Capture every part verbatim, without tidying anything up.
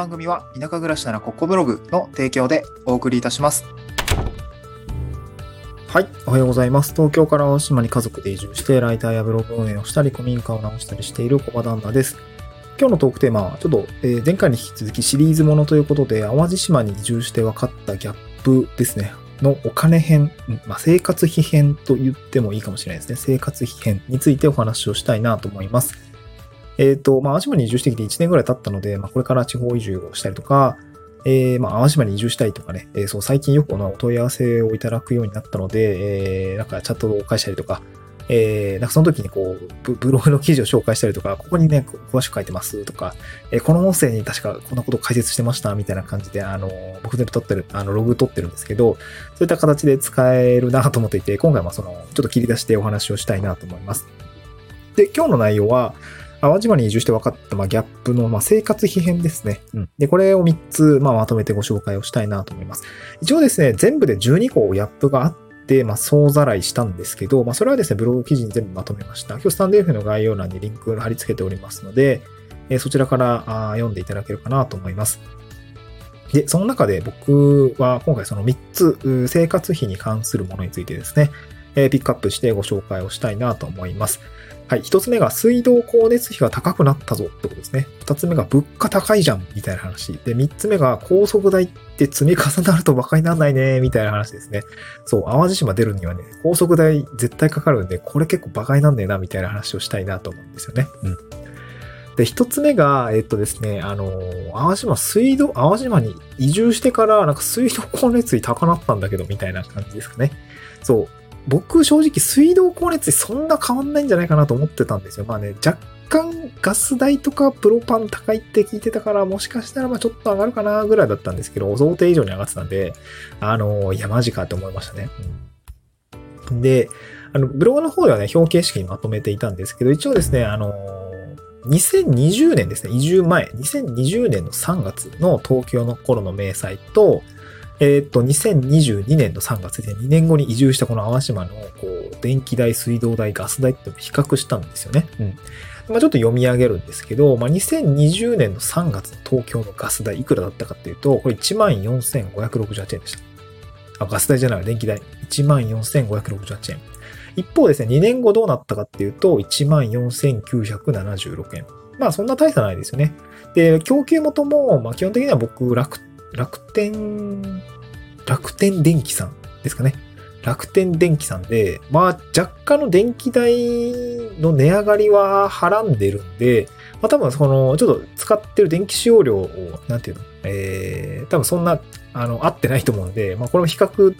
番組は田舎暮らしならここブログの提供でお送りいたします。はい、おはようございます。東京から青島に家族で移住してライターやブログ運営をしたり古民家を直したりしている小場旦那です。今日のトークテーマはちょっと前回に引き続きシリーズものということで、淡路島に移住して分かったギャップですねのお金編、まあ、生活費編と言ってもいいかもしれないですね。生活費編についてお話をしたいなと思います。えっ、ー、と、まあ、淡路島に移住してきていちねんぐらい経ったので、まあ、これから地方移住をしたりとか、えー、まあ、淡路島に移住したいとかね、えー、そう、最近よくお問い合わせをいただくようになったので、えー、なんかチャットを返したりとか、えー、なんかその時にこう ブ, ブログの記事を紹介したりとか、ここにね詳しく書いてますとか、えー、この音声に確かこんなことを解説してましたみたいな感じで、あのー、僕全部撮ってるあのログ撮ってるんですけど、そういった形で使えるなと思っていて、今回はそのちょっと切り出してお話をしたいなと思います。で、今日の内容は淡路島に移住して分かった、まあ、ギャップの、まあ、生活費編ですね、うん、でこれをみっつ、まあ、まとめてご紹介をしたいなと思います。一応ですね、全部でじゅうにこギャップがあってで、まあ、総ざらいしたんですけど、まあ、それはですね、ブログ記事に全部まとめました。今日、スタンドエフエムの概要欄にリンクを貼り付けておりますので、えー、そちらからあ読んでいただけるかなと思います。で、その中で僕は今回そのみっつ、生活費に関するものについてですね、えー、ピックアップしてご紹介をしたいなと思います。はい、ひとつめが水道光熱費が高くなったぞってことですね。ふたつめが物価高いじゃんみたいな話。で、みっつめが高速代ってで積み重なるとバカにならないねみたいな話ですね。そう、淡路島出るにはね、高速代絶対かかるんで、これ結構バカになんねえなみたいな話をしたいなと思うんですよね。うん。で、一つ目が、えっとですね、あのー、淡路島水道、淡路島に移住してから、なんか水道光熱費高なったんだけどみたいな感じですかね。そう、僕正直水道光熱費そんな変わんないんじゃないかなと思ってたんですよ。まあね、若干ガス代とかプロパン高いって聞いてたから、もしかしたらまあちょっと上がるかなぐらいだったんですけど、想定以上に上がってたんで、あのー、いやマジかって思いましたね。うん、で、あのブログの方ではね、表形式にまとめていたんですけど、一応ですね、あのー、にせんにじゅうねんですね、移住前、にせんにじゅうねんのさんがつの東京の頃の明細と、えー、っと、にせんにじゅうにねんのさんがつでにねんごに移住したこの淡島の、こう、電気代、水道代、ガス代って比較したんですよね。うん。まあ、ちょっと読み上げるんですけど、まあ、にせんにじゅうねんのさんがつの東京のガス代いくらだったかっていうと、これ いちまんよんせんごひゃくろくじゅうはちえんでした。あ、ガス代じゃない、電気代。いちまんよんせんごひゃくろくじゅうはちえん。一方ですね、にねんごどうなったかっていうと、いちまんよんせんきゅうひゃくななじゅうろくえん。まあ、そんな大差ないですよね。で、供給元も、まあ、基本的には僕、楽、楽天、楽天電気さんですかね。楽天電気さんで、まあ若干の電気代の値上がりははらんでるんで、まあ多分その、ちょっと使ってる電気使用量を、なんていうの、えー、多分そんな、あの、合ってないと思うんで、まあこれも比較、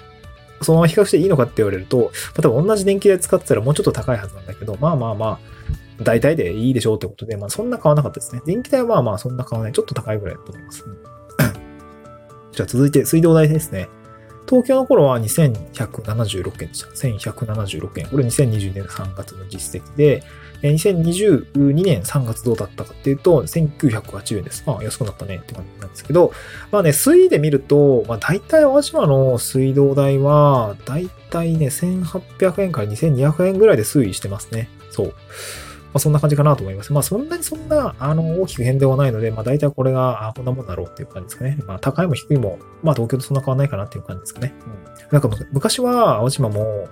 そのまま比較していいのかって言われると、多分同じ電気代使ってたらもうちょっと高いはずなんだけど、まあまあまあ、大体でいいでしょうってことで、まあそんな買わなかったですね。電気代はまあまあそんな買わない。ちょっと高いぐらいだと思います。じゃあ続いて水道代ですね。東京の頃はにせんひゃくななじゅうろくえんでした。せんひゃくななじゅうろくえん。これにせんにじゅうねんさんがつの実績で、にせんにじゅうにねんさんがつどうだったかっていうと、せんきゅうひゃくはちじゅうえんです。まあ安くなったねって感じなんですけど、まあね、推移で見ると、まあ大体淡路島の水道代は、大体ね、せんはっぴゃくえんからにせんにひゃくえんぐらいで推移してますね。そう。まあそんな感じかなと思います。まあそんなにそんな、あの、大きく変動はないので、まあ大体これが、あこんなもんだろうっていう感じですかね。まあ高いも低いも、まあ東京とそんな変わんないかなっていう感じですかね。うん、なんか昔は、青島も、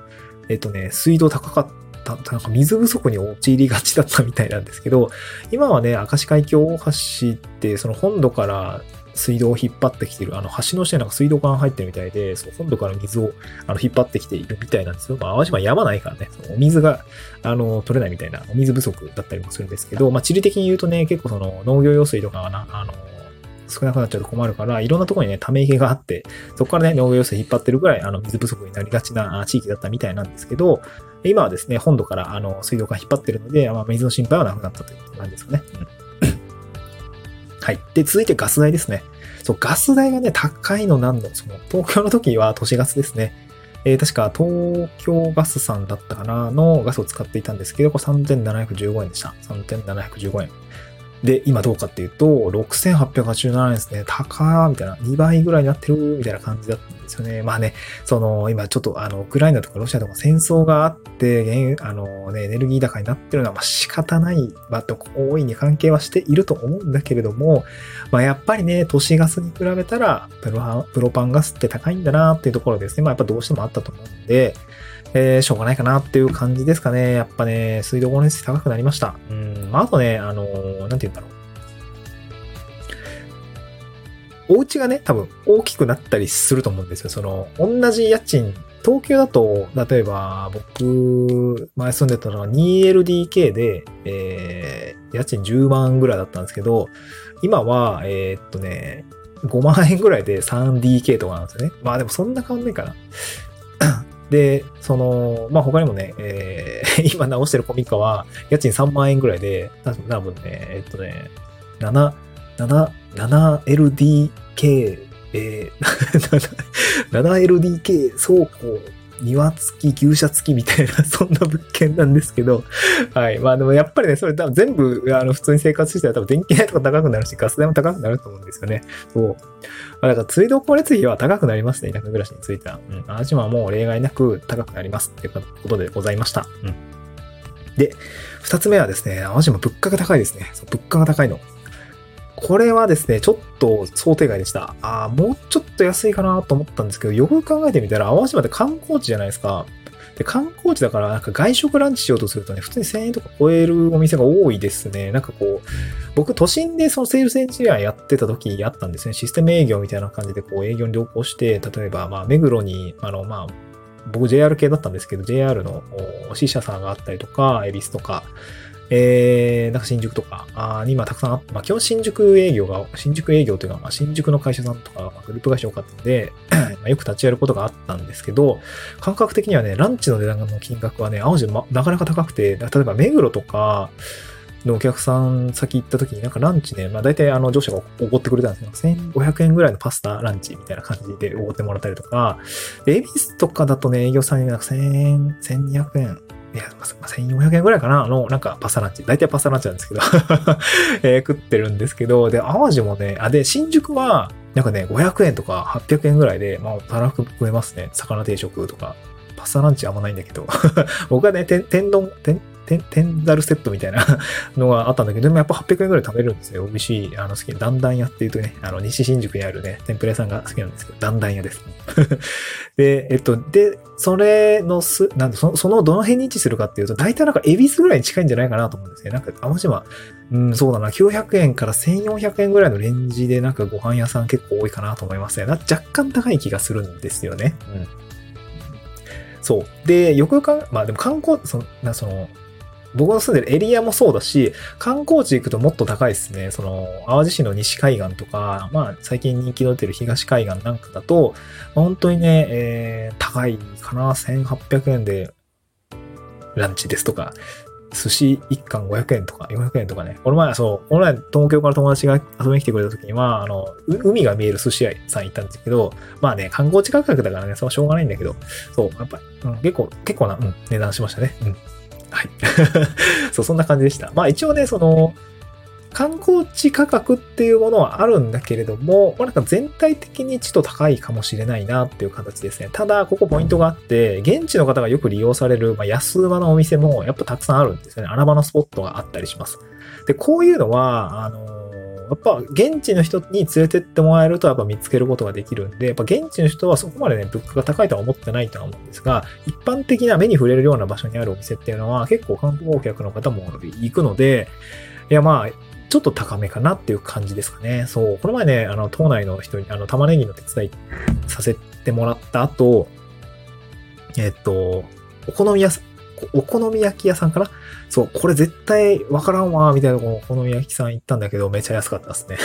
えっとね、水道高かった、なんか水不足に陥りがちだったみたいなんですけど、今はね、明石海峡大橋って、その本土から、水道を引っ張ってきてる、あの橋の下になんか水道管入ってるみたいで、そう本土から水をあの引っ張ってきているみたいなんですよ。まあ、淡路島山ないからね、そのお水があの取れないみたいな、お水不足だったりもするんですけど、まあ、地理的に言うとね、結構その農業用水とかがな、あの、少なくなっちゃうと困るから、いろんなところにね、ため池があって、そこからね、農業用水引っ張ってるぐらい、あの、水不足になりがちな地域だったみたいなんですけど、今はですね、本土からあの水道管引っ張ってるので、まあ、水の心配はなくなったという感じですかね。うんはい。で、続いてガス代ですね。そう、ガス代がね、高いのなんの、その、東京の時は都市ガスですね。えー、確か、東京ガスさんだったかな、のガスを使っていたんですけど、これさんぜんななひゃくじゅうごえんでした。さんぜんななひゃくじゅうごえん。で、今どうかっていうと、ろくせんはっぴゃくはちじゅうななえんですね。高ーみたいな。にばいぐらいになってるみたいな感じだったんですよね。まあね、その、今ちょっと、あの、ウクライナとかロシアとか戦争があって、あのね、エネルギー高になってるのは、まあ仕方ない、まあ、と大いに関係はしていると思うんだけれども、まあやっぱりね、都市ガスに比べたら、プロ、プロパンガスって高いんだなっていうところですね。まあやっぱどうしてもあったと思うんで、えー、しょうがないかなっていう感じですかね。やっぱね、水道光熱費高くなりました。うん。まあ、あとね、あのー、なんて言うんだろう。お家がね、多分大きくなったりすると思うんですよ。その、同じ家賃、東京だと、例えば、僕、前住んでたのは にエルディーケー で、えー、家賃じゅうまんぐらいだったんですけど、今は、えー、っとね、ごまんえんぐらいで さんディーケー とかなんですよね。まあでもそんな変わんないかな。で、その、まあ、他にもね、えー、今直してる古民家は、家賃さんまんえんぐらいで、多分ね、えっとね、7、7、7LDK、えー、ななエルディーケー 倉庫、庭付き、牛舎付きみたいな、そんな物件なんですけど、はい。まあ、でもやっぱりね、それ多分全部、あの、普通に生活してたら多分電気代とか高くなるし、ガス代も高くなると思うんですよね。そう。だから、水道光熱費は高くなりますね、田舎暮らしについては。うん。淡島はもう例外なく高くなりますっていうことでございました。うん。で、二つ目はですね、淡島物価が高いですね。そう、物価が高いの。これはですね、ちょっと想定外でした。ああ、もうちょっと安いかなと思ったんですけど、よく考えてみたら、淡島って観光地じゃないですか。で、観光地だから、なんか外食ランチしようとするとね、普通にせんえんとか超えるお店が多いですね。なんかこう、僕都心でそのセールスエンジニアやってた時あったんですね。システム営業みたいな感じで、こう営業に同行して、例えば、まあ、目黒に、あの、まあ、僕 ジェイアール 系だったんですけど、ジェイアール の支社さんがあったりとか、恵比寿とか、えー、なんか新宿とか、あに今たくさんあって、まあ今日新宿営業が、新宿営業というか、まあ新宿の会社さんとか、グループ会社多かったので、よく立ち会えることがあったんですけど、感覚的にはね、ランチの値段の金額はね、淡島なかなか高くて、例えば目黒とかのお客さん先行った時になんかランチね、まあ大体あの上司がおごってくれたんですけど、せんごひゃくえんぐらいのパスタランチみたいな感じでおごってもらったりとか、恵比寿とかだとね、営業さんになんかせんえん、せんにひゃくえん、いや、せんよんひゃくえんぐらいかなあの、なんかパスタランチ。大体パスタランチなんですけど、えー。食ってるんですけど。で、淡路もね、あ、で、新宿は、なんかね、ごひゃくえんとかはっぴゃくえんぐらいで、まあ、たらふく食えますね。魚定食とか。パスタランチあんまないんだけど。僕はね、天、天丼、天、天、天ざるセットみたいなのがあったんだけど、でもやっぱはっぴゃくえんぐらい食べるんですよ。美味しい。あの、好き。だんだん屋っていうとね、あの、西新宿にあるね、天ぷら屋さんが好きなんですけど、だんだん屋です。で、えっと、で、それのす、なんで、その、そのどの辺に位置するかっていうと、大体なんか、恵比寿ぐらいに近いんじゃないかなと思うんですね。なんか、淡島、うん、そうだな、きゅうひゃくえんからせんよんひゃくえんぐらいのレンジで、なんかご飯屋さん結構多いかなと思いますね。若干高い気がするんですよね。うん。そう。で、よくよく、まあでも観光、その、な、その、僕の住んでるエリアもそうだし、観光地行くともっと高いですね。その、淡路市の西海岸とか、まあ、最近人気の出てる東海岸なんかだと、本当にね、えー、高いかな。せんはっぴゃくえんで、ランチですとか、寿司いっかんごひゃくえんとか、よんひゃくえんとかね。この前、そう、この前、東京から友達が遊びに来てくれた時には、あの、海が見える寿司屋さん行ったんですけど、まあね、観光地価格だからね、それはしょうがないんだけど、そう、やっぱり、うん、結構、結構な、うん、値段しましたね。うん。はい。そう、そんな感じでした。まあ一応ね、その、観光地価格っていうものはあるんだけれども、なんか全体的にちょっと高いかもしれないなっていう形ですね。ただ、ここポイントがあって、現地の方がよく利用される、まあ、安馬のお店もやっぱたくさんあるんですよね。穴場のスポットがあったりします。で、こういうのは、あの、やっぱ現地の人に連れてってもらえるとやっぱ見つけることができるんで、やっぱ現地の人はそこまでね、物価が高いとは思ってないとは思うんですが、一般的な目に触れるような場所にあるお店っていうのは結構観光客の方も行くので、いやまあ、ちょっと高めかなっていう感じですかね。そう。この前ね、あの、島内の人にあの、玉ねぎの手伝いさせてもらった後、えっと、お好み屋さん、お好み焼き屋さんかな？そう、これ絶対わからんわ、みたいなお好み焼きさん行ったんだけど、めちゃ安かったですね。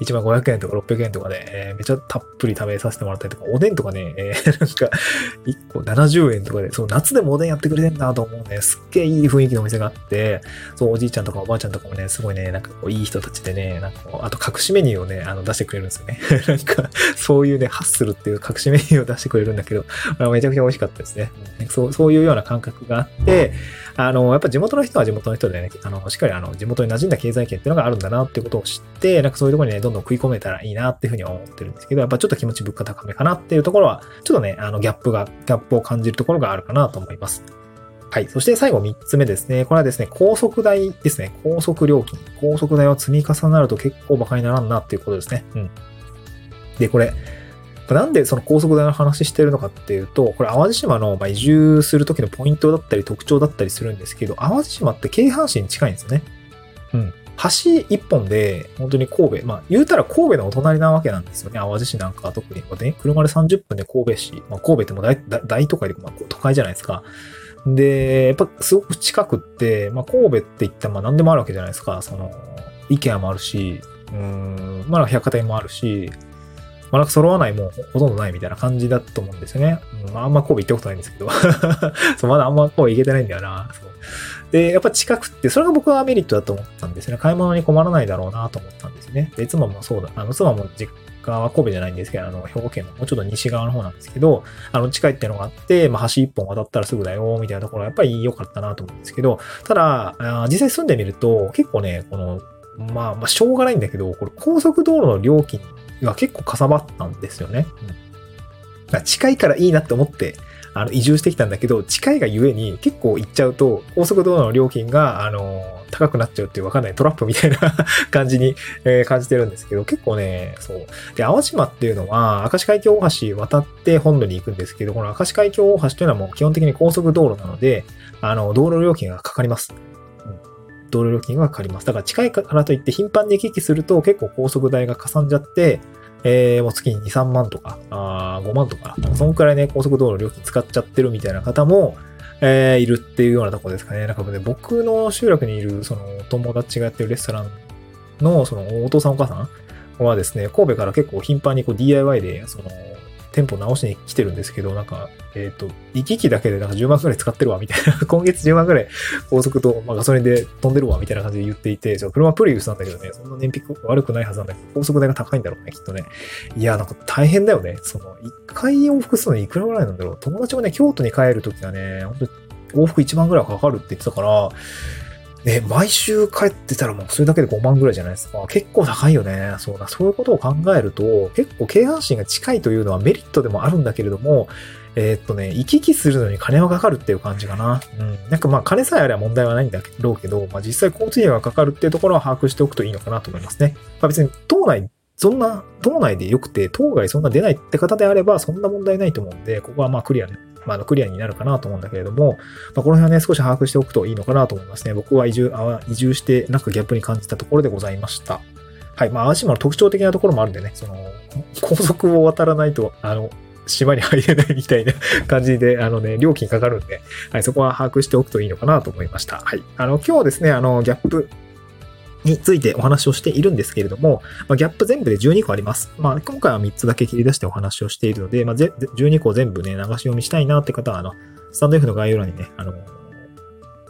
いちまんごひゃくえんとかろっぴゃくえんとかね、えー、めちゃたっぷり食べさせてもらったりとか、おでんとかね、えー、なんか、いっこななじゅうえんとかで、そう、夏でもおでんやってくれてんだと思うね、すっげえいい雰囲気のお店があって、そう、おじいちゃんとかおばあちゃんとかもね、すごいね、なんかこう、いい人たちでね、なんかこう、あと隠しメニューをね、あの、出してくれるんですよね。なんか、そういうね、ハッスルっていう隠しメニューを出してくれるんだけど、めちゃくちゃ美味しかったですね。そう、そういうような感覚があって、あの、やっぱ地元の人は地元の人でね、あの、しっかりあの、地元に馴染んだ経済圏っていうのがあるんだなっていうことを知って、なんかそういうところにね、どんどん食い込めたらいいなっていうふうに思ってるんですけど、やっぱちょっと気持ち物価高めかなっていうところは、ちょっとね、あの、ギャップが、ギャップを感じるところがあるかなと思います。はい。そして最後みっつめですね。これはですね、高速代ですね。高速料金。高速代は積み重なると結構馬鹿にならんなっていうことですね。うん。で、これ、なんでその高速代の話してるのかっていうと、これ淡路島の移住するときのポイントだったり特徴だったりするんですけど、淡路島って京阪神に近いんですよね。うん。橋一本で、本当に神戸、まあ言うたら神戸のお隣なわけなんですよね。淡路市なんかは特に。車でさんじゅっぷんで神戸市、まあ、神戸っても 大, 大都会で、まあ、都会じゃないですか。で、やっぱすごく近くって、まあ神戸って言ったらまあ何でもあるわけじゃないですか。その、イケアもあるし、うーん、まあ百貨店もあるし、まあなんか揃わないもんほとんどないみたいな感じだと思うんですよね。うん、まああんま神戸行ったことないんですけど。そうまだあんま神戸行けてないんだよな。そうで、やっぱ近くって、それが僕はメリットだと思ったんですよね。買い物に困らないだろうなと思ったんですよね。で、妻もそうだ。あの、妻も実家は神戸じゃないんですけど、あの、兵庫県のもうちょっと西側の方なんですけど、あの、近いっていうのがあって、まあ、橋一本渡ったらすぐだよ、みたいなところはやっぱり良かったなと思うんですけど、ただ、実際住んでみると、結構ね、この、まあ、まあ、しょうがないんだけど、これ高速道路の料金が結構かさばったんですよね。うん、近いからいいなって思って、あの移住してきたんだけど、近いがゆえに結構行っちゃうと、高速道路の料金が、あの、高くなっちゃうっていうわかんないトラップみたいな感じに、えー、感じてるんですけど、結構ね、そう。で、淡路島っていうのは、明石海峡大橋渡って本土に行くんですけど、この明石海峡大橋っていうのはもう基本的に高速道路なので、あの、道路料金がかかります。うん、道路料金がかかります。だから近いからといって頻繁に行き来すると結構高速代がかさんじゃって、えー、もう月にに、さんまんとか、あごまんとか、そのくらいね、高速道路料金使っちゃってるみたいな方も、えー、いるっていうようなところですかね。なんかね、僕の集落にいる、その、友達がやってるレストランの、その、お父さんお母さんはですね、神戸から結構頻繁にこう ディーアイワイ で、その、店舗直しに来てるんですけど、なんか、えっと、行き来だけでなんかじゅうまんくらい使ってるわ、みたいな。今月じゅうまんくらい高速と、まあ、ガソリンで飛んでるわ、みたいな感じで言っていて、ちょっと車プリウスなんだけどね、そんな燃費悪くないはずなんだけど、高速代が高いんだろうね、きっとね。いや、なんか大変だよね。その、一回往復するのにいくらぐらいなんだろう。友達もね、京都に帰るときはね、本当に往復いちまんくらいかかるって言ってたから、ね、毎週帰ってたらもうそれだけでごまんぐらいじゃないですか。結構高いよね。そうだ。そういうことを考えると、結構京阪神が近いというのはメリットでもあるんだけれども、えー、っとね、行き来するのに金はかかるっていう感じかな。うん。なんかまあ金さえあれば問題はないんだろうけど、まあ実際交通費がかかるっていうところは把握しておくといいのかなと思いますね。まあ別に島内、そんな、島内で良くて、島外そんな出ないって方であればそんな問題ないと思うんで、ここはまあクリアね。まあ、あのクリアになるかなと思うんだけれども、まあ、この辺はね、少し把握しておくといいのかなと思いますね。僕は移住、あ移住してなんかギャップに感じたところでございました。はい。まあ、淡路島の特徴的なところもあるんでね、その、高速を渡らないと、あの、島に入れないみたいな感じで、あのね、料金かかるんで、はい、そこは把握しておくといいのかなと思いました。はい。あの、今日ですね、あの、ギャップ、についてお話をしているんですけれども、まあ、ギャップ全部でじゅうにこあります。まあ、今回はみっつだけ切り出してお話をしているので、まあ、じゅうにこ全部ね、流し読みしたいなって方は、あの、スタンド F の概要欄にね、あの、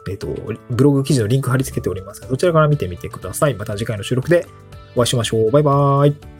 えっと、ブログ記事のリンク貼り付けておりますが、そちらから見てみてください。また次回の収録でお会いしましょう。バイバーイ。